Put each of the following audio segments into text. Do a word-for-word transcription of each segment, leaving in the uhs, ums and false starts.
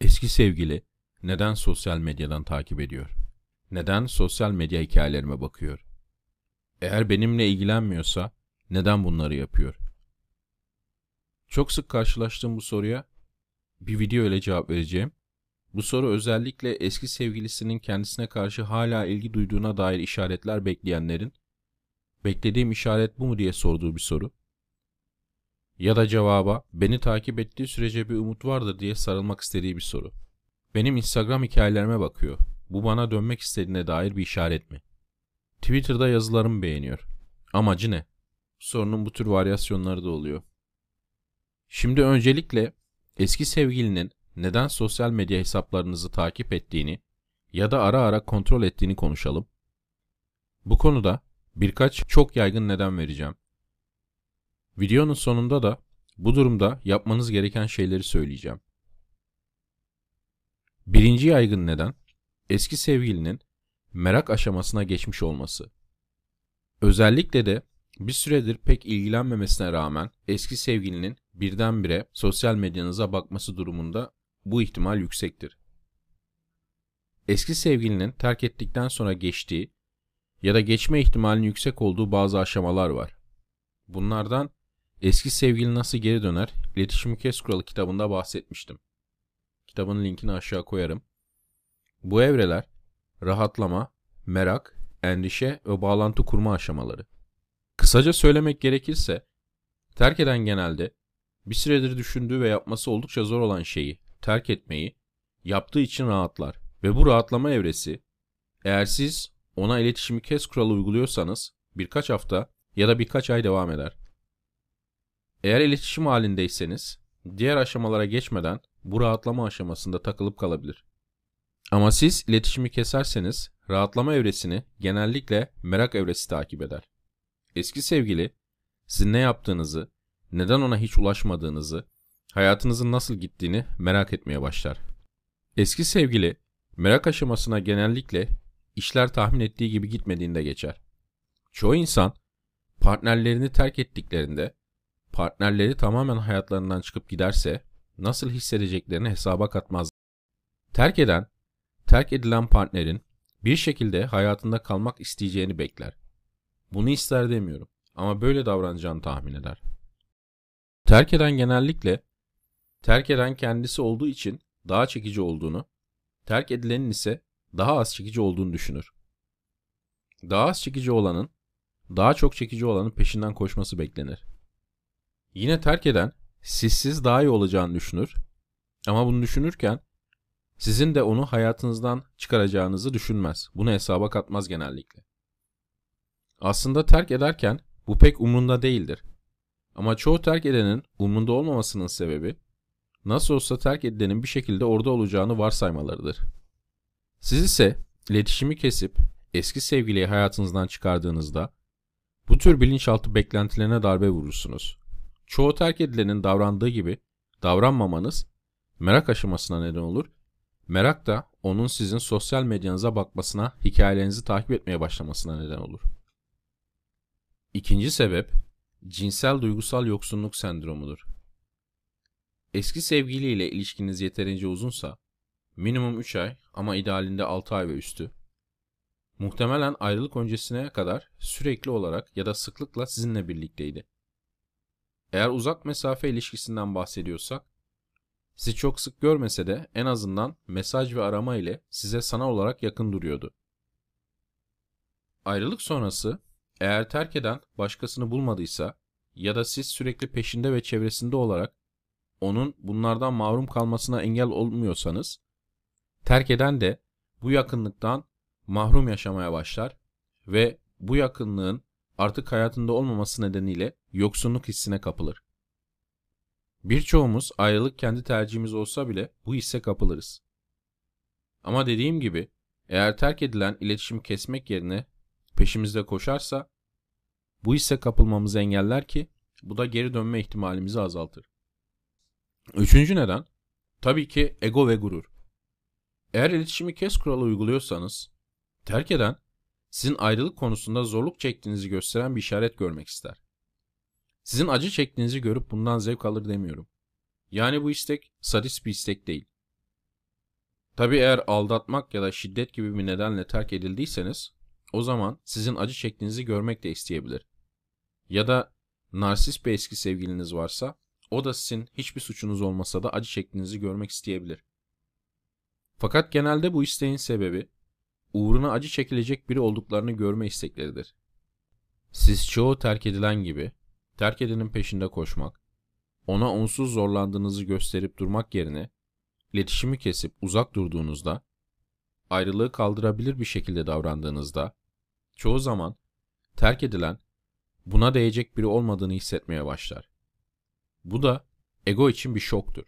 Eski sevgili neden sosyal medyadan takip ediyor? Neden sosyal medya hikayelerime bakıyor? Eğer benimle ilgilenmiyorsa neden bunları yapıyor? Çok sık karşılaştığım bu soruya bir video ile cevap vereceğim. Bu soru özellikle eski sevgilisinin kendisine karşı hala ilgi duyduğuna dair işaretler bekleyenlerin "Beklediğim işaret bu mu?" diye sorduğu bir soru. Ya da cevaba "Beni takip ettiği sürece bir umut vardır." diye sarılmak istediği bir soru. Benim Instagram hikayelerime bakıyor. Bu bana dönmek istediğine dair bir işaret mi? Twitter'da yazılarımı beğeniyor. Amacı ne? Sorunun bu tür varyasyonları da oluyor. Şimdi öncelikle eski sevgilinin neden sosyal medya hesaplarınızı takip ettiğini ya da ara ara kontrol ettiğini konuşalım. Bu konuda birkaç çok yaygın neden vereceğim. Videonun sonunda da bu durumda yapmanız gereken şeyleri söyleyeceğim. Birinci yaygın neden, eski sevgilinin merak aşamasına geçmiş olması. Özellikle de bir süredir pek ilgilenmemesine rağmen eski sevgilinin birdenbire sosyal medyanıza bakması durumunda bu ihtimal yüksektir. Eski sevgilinin terk ettikten sonra geçtiği ya da geçme ihtimalinin yüksek olduğu bazı aşamalar var. Bunlardan "Eski sevgili nasıl geri döner?" İletişimi Kes Kuralı kitabında bahsetmiştim. Kitabın linkini aşağı koyarım. Bu evreler rahatlama, merak, endişe ve bağlantı kurma aşamaları. Kısaca söylemek gerekirse terk eden genelde bir süredir düşündüğü ve yapması oldukça zor olan şeyi, terk etmeyi, yaptığı için rahatlar ve bu rahatlama evresi, eğer siz ona iletişimi kes kuralı uyguluyorsanız, birkaç hafta ya da birkaç ay devam eder. Eğer iletişim halindeyseniz diğer aşamalara geçmeden bu rahatlama aşamasında takılıp kalabilir. Ama siz iletişimi keserseniz rahatlama evresini genellikle merak evresi takip eder. Eski sevgili sizin ne yaptığınızı, neden ona hiç ulaşmadığınızı, hayatınızın nasıl gittiğini merak etmeye başlar. Eski sevgili merak aşamasına genellikle işler tahmin ettiği gibi gitmediğinde geçer. Çoğu insan partnerlerini terk ettiklerinde, partnerleri tamamen hayatlarından çıkıp giderse nasıl hissedeceklerini hesaba katmaz. Terk eden, terk edilen partnerin bir şekilde hayatında kalmak isteyeceğini bekler. Bunu ister demiyorum ama böyle davranacağını tahmin eder. Terk eden genellikle, terk eden kendisi olduğu için daha çekici olduğunu, terk edilenin ise daha az çekici olduğunu düşünür. Daha az çekici olanın, daha çok çekici olanın peşinden koşması beklenir. Yine terk eden, sizsiz daha iyi olacağını düşünür ama bunu düşünürken sizin de onu hayatınızdan çıkaracağınızı düşünmez. Bunu hesaba katmaz genellikle. Aslında terk ederken bu pek umrunda değildir. Ama çoğu terk edenin umrunda olmamasının sebebi nasıl olsa terk edilenin bir şekilde orada olacağını varsaymalarıdır. Siz ise iletişimi kesip eski sevgiliyi hayatınızdan çıkardığınızda bu tür bilinçaltı beklentilerine darbe vurursunuz. Çoğu terk edilenin davrandığı gibi davranmamanız merak aşamasına neden olur. Merak da onun sizin sosyal medyanıza bakmasına, hikayelerinizi takip etmeye başlamasına neden olur. İkinci sebep, cinsel duygusal yoksunluk sendromudur. Eski sevgiliyle ilişkiniz yeterince uzunsa, minimum üç ay ama idealinde altı ay ve üstü, muhtemelen ayrılık öncesine kadar sürekli olarak ya da sıklıkla sizinle birlikteydi. Eğer uzak mesafe ilişkisinden bahsediyorsak, sizi çok sık görmese de en azından mesaj ve arama ile size sanal olarak yakın duruyordu. Ayrılık sonrası, eğer terk eden başkasını bulmadıysa ya da siz sürekli peşinde ve çevresinde olarak onun bunlardan mahrum kalmasına engel olmuyorsanız, terk eden de bu yakınlıktan mahrum yaşamaya başlar ve bu yakınlığın artık hayatında olmaması nedeniyle yoksunluk hissine kapılır. Birçoğumuz ayrılık kendi tercihimiz olsa bile bu hisse kapılırız. Ama dediğim gibi eğer terk edilen iletişimi kesmek yerine peşimizde koşarsa bu hisse kapılmamızı engeller ki bu da geri dönme ihtimalimizi azaltır. Üçüncü neden tabii ki ego ve gurur. Eğer iletişimi kes kuralı uyguluyorsanız terk eden sizin ayrılık konusunda zorluk çektiğinizi gösteren bir işaret görmek ister. Sizin acı çektiğinizi görüp bundan zevk alır demiyorum. Yani bu istek sadist bir istek değil. Tabi eğer aldatmak ya da şiddet gibi bir nedenle terk edildiyseniz, o zaman sizin acı çektiğinizi görmek de isteyebilir. Ya da narsist bir eski sevgiliniz varsa, o da sizin hiçbir suçunuz olmasa da acı çektiğinizi görmek isteyebilir. Fakat genelde bu isteğin sebebi, uğruna acı çekilecek biri olduklarını görme istekleridir. Siz çoğu terk edilen gibi, terk edenin peşinde koşmak, ona onsuz zorlandığınızı gösterip durmak yerine, iletişimi kesip uzak durduğunuzda, ayrılığı kaldırabilir bir şekilde davrandığınızda, çoğu zaman terk edilen, buna değecek biri olmadığını hissetmeye başlar. Bu da ego için bir şoktur.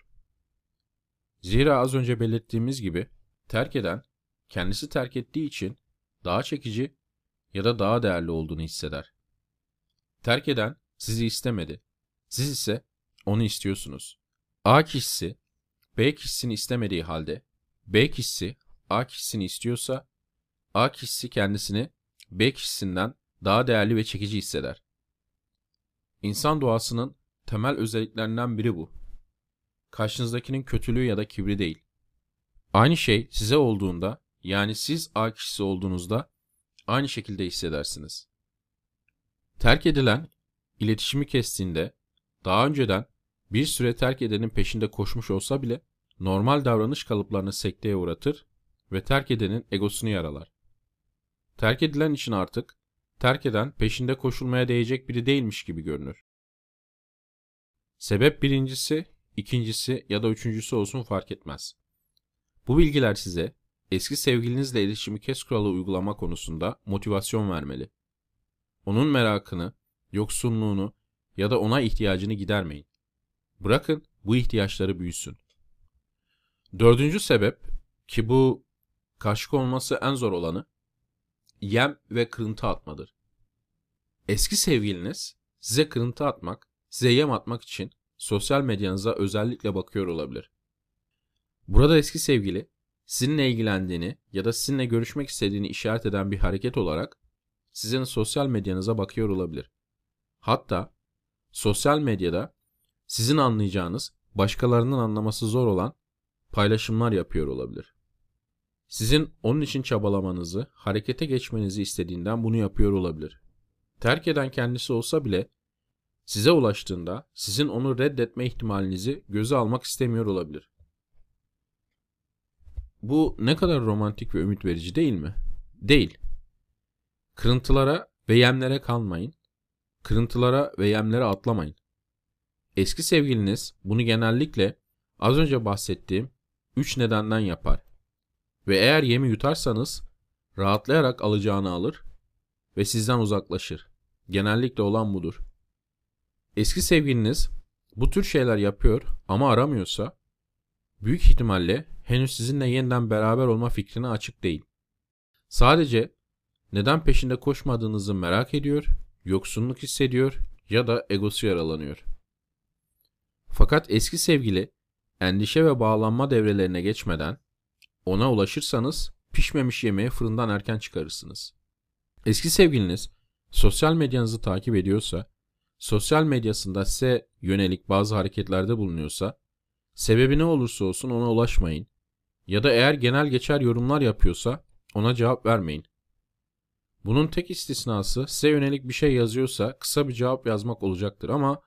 Zira az önce belirttiğimiz gibi, terk eden, kendisi terk ettiği için daha çekici ya da daha değerli olduğunu hisseder. Terk eden sizi istemedi, siz ise onu istiyorsunuz. A kişisi, B kişisini istemediği halde, B kişisi A kişisini istiyorsa, A kişisi kendisini B kişisinden daha değerli ve çekici hisseder. İnsan doğasının temel özelliklerinden biri bu. Karşınızdakinin kötülüğü ya da kibri değil. Aynı şey size olduğunda, yani siz A kişisi olduğunuzda aynı şekilde hissedersiniz. Terk edilen, iletişimi kestiğinde, daha önceden bir süre terk edenin peşinde koşmuş olsa bile normal davranış kalıplarını sekteye uğratır ve terk edenin egosunu yaralar. Terk edilen için artık terk eden peşinde koşulmaya değecek biri değilmiş gibi görünür. Sebep birincisi, ikincisi ya da üçüncüsü olsun fark etmez. Bu bilgiler size eski sevgilinizle iletişimi kes kuralı uygulama konusunda motivasyon vermeli. Onun merakını, yoksunluğunu ya da ona ihtiyacını gidermeyin. Bırakın bu ihtiyaçları büyüsün. Dördüncü sebep, ki bu karşı konması en zor olanı, yem ve kırıntı atmadır. Eski sevgiliniz size kırıntı atmak, size yem atmak için sosyal medyanıza özellikle bakıyor olabilir. Burada eski sevgili, sizinle ilgilendiğini ya da sizinle görüşmek istediğini işaret eden bir hareket olarak sizin sosyal medyanıza bakıyor olabilir. Hatta sosyal medyada sizin anlayacağınız, başkalarının anlaması zor olan paylaşımlar yapıyor olabilir. Sizin onun için çabalamanızı, harekete geçmenizi istediğinden bunu yapıyor olabilir. Terk eden kendisi olsa bile size ulaştığında sizin onu reddetme ihtimalinizi göze almak istemiyor olabilir. Bu ne kadar romantik ve ümit verici değil mi? Değil. Kırıntılara ve yemlere kalmayın. Kırıntılara ve yemlere atlamayın. Eski sevgiliniz bunu genellikle az önce bahsettiğim üç nedenden yapar. Ve eğer yemi yutarsanız rahatlayarak alacağını alır ve sizden uzaklaşır. Genellikle olan budur. Eski sevgiliniz bu tür şeyler yapıyor ama aramıyorsa, büyük ihtimalle henüz sizinle yeniden beraber olma fikrine açık değil. Sadece neden peşinde koşmadığınızı merak ediyor, yoksunluk hissediyor ya da egosu yaralanıyor. Fakat eski sevgili endişe ve bağlanma devrelerine geçmeden ona ulaşırsanız pişmemiş yemeği fırından erken çıkarırsınız. Eski sevgiliniz sosyal medyanızı takip ediyorsa, sosyal medyasında size yönelik bazı hareketlerde bulunuyorsa, sebebi ne olursa olsun ona ulaşmayın ya da eğer genel geçer yorumlar yapıyorsa ona cevap vermeyin. Bunun tek istisnası size yönelik bir şey yazıyorsa kısa bir cevap yazmak olacaktır ama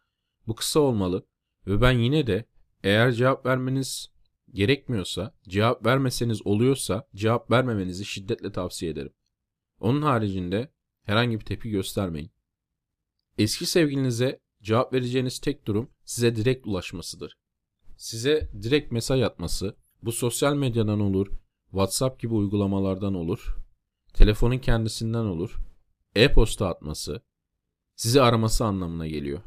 bu kısa olmalı ve ben yine de eğer cevap vermeniz gerekmiyorsa, cevap vermeseniz oluyorsa cevap vermemenizi şiddetle tavsiye ederim. Onun haricinde herhangi bir tepki göstermeyin. Eski sevgilinize cevap vereceğiniz tek durum size direkt ulaşmasıdır. Size direkt mesaj atması, bu sosyal medyadan olur, WhatsApp gibi uygulamalardan olur, telefonun kendisinden olur, e-posta atması, sizi araması anlamına geliyor.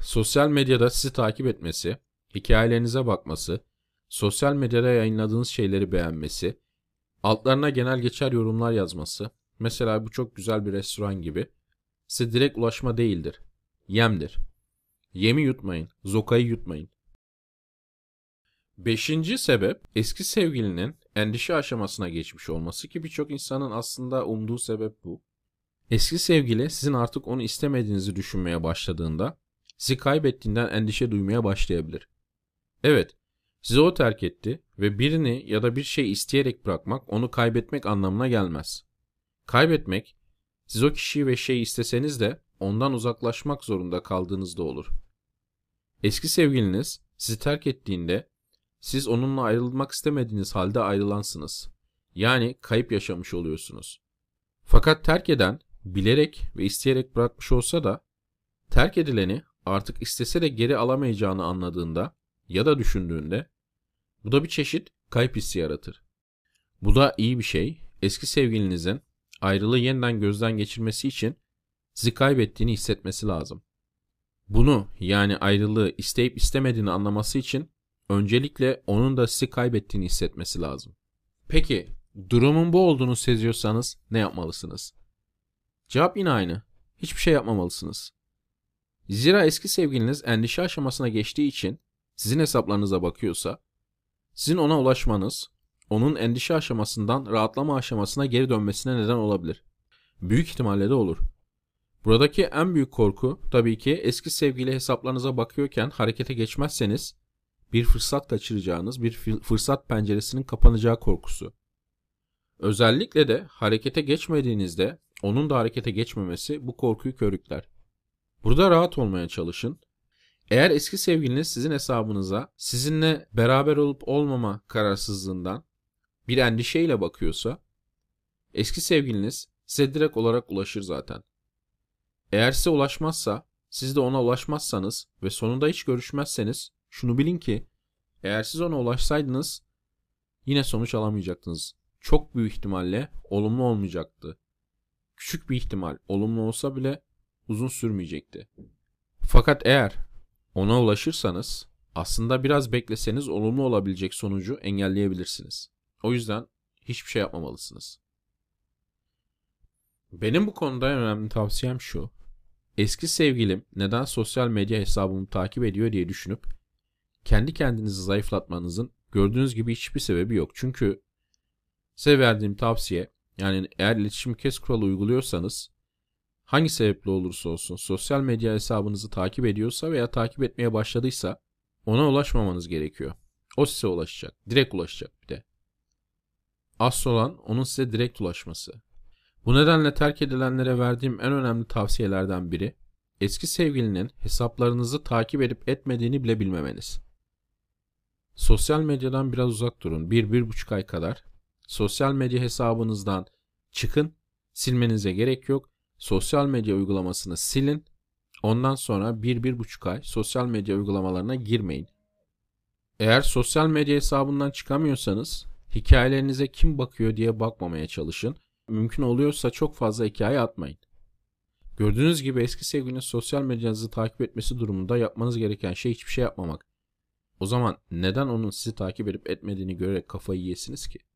Sosyal medyada sizi takip etmesi, hikayelerinize bakması, sosyal medyada yayınladığınız şeyleri beğenmesi, altlarına genel geçer yorumlar yazması, mesela bu çok güzel bir restoran gibi, size direkt ulaşma değildir, yemdir. Yemi yutmayın, zokayı yutmayın. Beşinci sebep, eski sevgilinin endişe aşamasına geçmiş olması ki birçok insanın aslında umduğu sebep bu. Eski sevgili sizin artık onu istemediğinizi düşünmeye başladığında, sizi kaybettiğinden endişe duymaya başlayabilir. Evet, sizi o terk etti ve birini ya da bir şey isteyerek bırakmak onu kaybetmek anlamına gelmez. Kaybetmek, siz o kişiyi ve şeyi isteseniz de ondan uzaklaşmak zorunda kaldığınızda olur. Eski sevgiliniz sizi terk ettiğinde siz onunla ayrılmak istemediğiniz halde ayrılansınız. Yani kayıp yaşamış oluyorsunuz. Fakat terk eden bilerek ve isteyerek bırakmış olsa da terk edileni artık istese de geri alamayacağını anladığında ya da düşündüğünde bu da bir çeşit kayıp hissi yaratır. Bu da iyi bir şey. Eski sevgilinizin ayrılığı yeniden gözden geçirmesi için sizi kaybettiğini hissetmesi lazım. Bunu, yani ayrılığı isteyip istemediğini anlaması için öncelikle onun da sizi kaybettiğini hissetmesi lazım. Peki, durumun bu olduğunu seziyorsanız ne yapmalısınız? Cevap yine aynı. Hiçbir şey yapmamalısınız. Zira eski sevgiliniz endişe aşamasına geçtiği için sizin hesaplarınıza bakıyorsa, sizin ona ulaşmanız, onun endişe aşamasından rahatlama aşamasına geri dönmesine neden olabilir. Büyük ihtimalle de olur. Buradaki en büyük korku tabii ki eski sevgili hesaplarınıza bakıyorken harekete geçmezseniz bir fırsat kaçıracağınız, bir fırsat penceresinin kapanacağı korkusu. Özellikle de harekete geçmediğinizde onun da harekete geçmemesi bu korkuyu körükler. Burada rahat olmaya çalışın. Eğer eski sevgiliniz sizin hesabınıza sizinle beraber olup olmama kararsızlığından bir endişeyle bakıyorsa, eski sevgiliniz size direkt olarak ulaşır zaten. Eğer size ulaşmazsa, siz de ona ulaşmazsanız ve sonunda hiç görüşmezseniz şunu bilin ki eğer siz ona ulaşsaydınız yine sonuç alamayacaktınız. Çok büyük ihtimalle olumlu olmayacaktı. Küçük bir ihtimal olumlu olsa bile uzun sürmeyecekti. Fakat eğer ona ulaşırsanız aslında biraz bekleseniz olumlu olabilecek sonucu engelleyebilirsiniz. O yüzden hiçbir şey yapmamalısınız. Benim bu konuda en önemli tavsiyem şu. Eski sevgilim neden sosyal medya hesabımı takip ediyor diye düşünüp kendi kendinizi zayıflatmanızın gördüğünüz gibi hiçbir sebebi yok. Çünkü size verdiğim tavsiye, yani eğer iletişim kes kuralı uyguluyorsanız hangi sebeple olursa olsun sosyal medya hesabınızı takip ediyorsa veya takip etmeye başladıysa ona ulaşmamanız gerekiyor. O size ulaşacak. Direkt ulaşacak bir de. Asıl olan onun size direkt ulaşması. Bu nedenle terk edilenlere verdiğim en önemli tavsiyelerden biri eski sevgilinin hesaplarınızı takip edip etmediğini bile bilmemeniz. Sosyal medyadan biraz uzak durun. bir bir buçuk ay kadar sosyal medya hesabınızdan çıkın. Silmenize gerek yok. Sosyal medya uygulamasını silin. Ondan sonra bir bir buçuk ay sosyal medya uygulamalarına girmeyin. Eğer sosyal medya hesabından çıkamıyorsanız hikayelerinize kim bakıyor diye bakmamaya çalışın. Mümkün oluyorsa çok fazla hikaye atmayın. Gördüğünüz gibi eski sevgiliniz sosyal medyanızı takip etmesi durumunda yapmanız gereken şey hiçbir şey yapmamak. O zaman neden onun sizi takip edip etmediğini görerek kafayı yiyesiniz ki?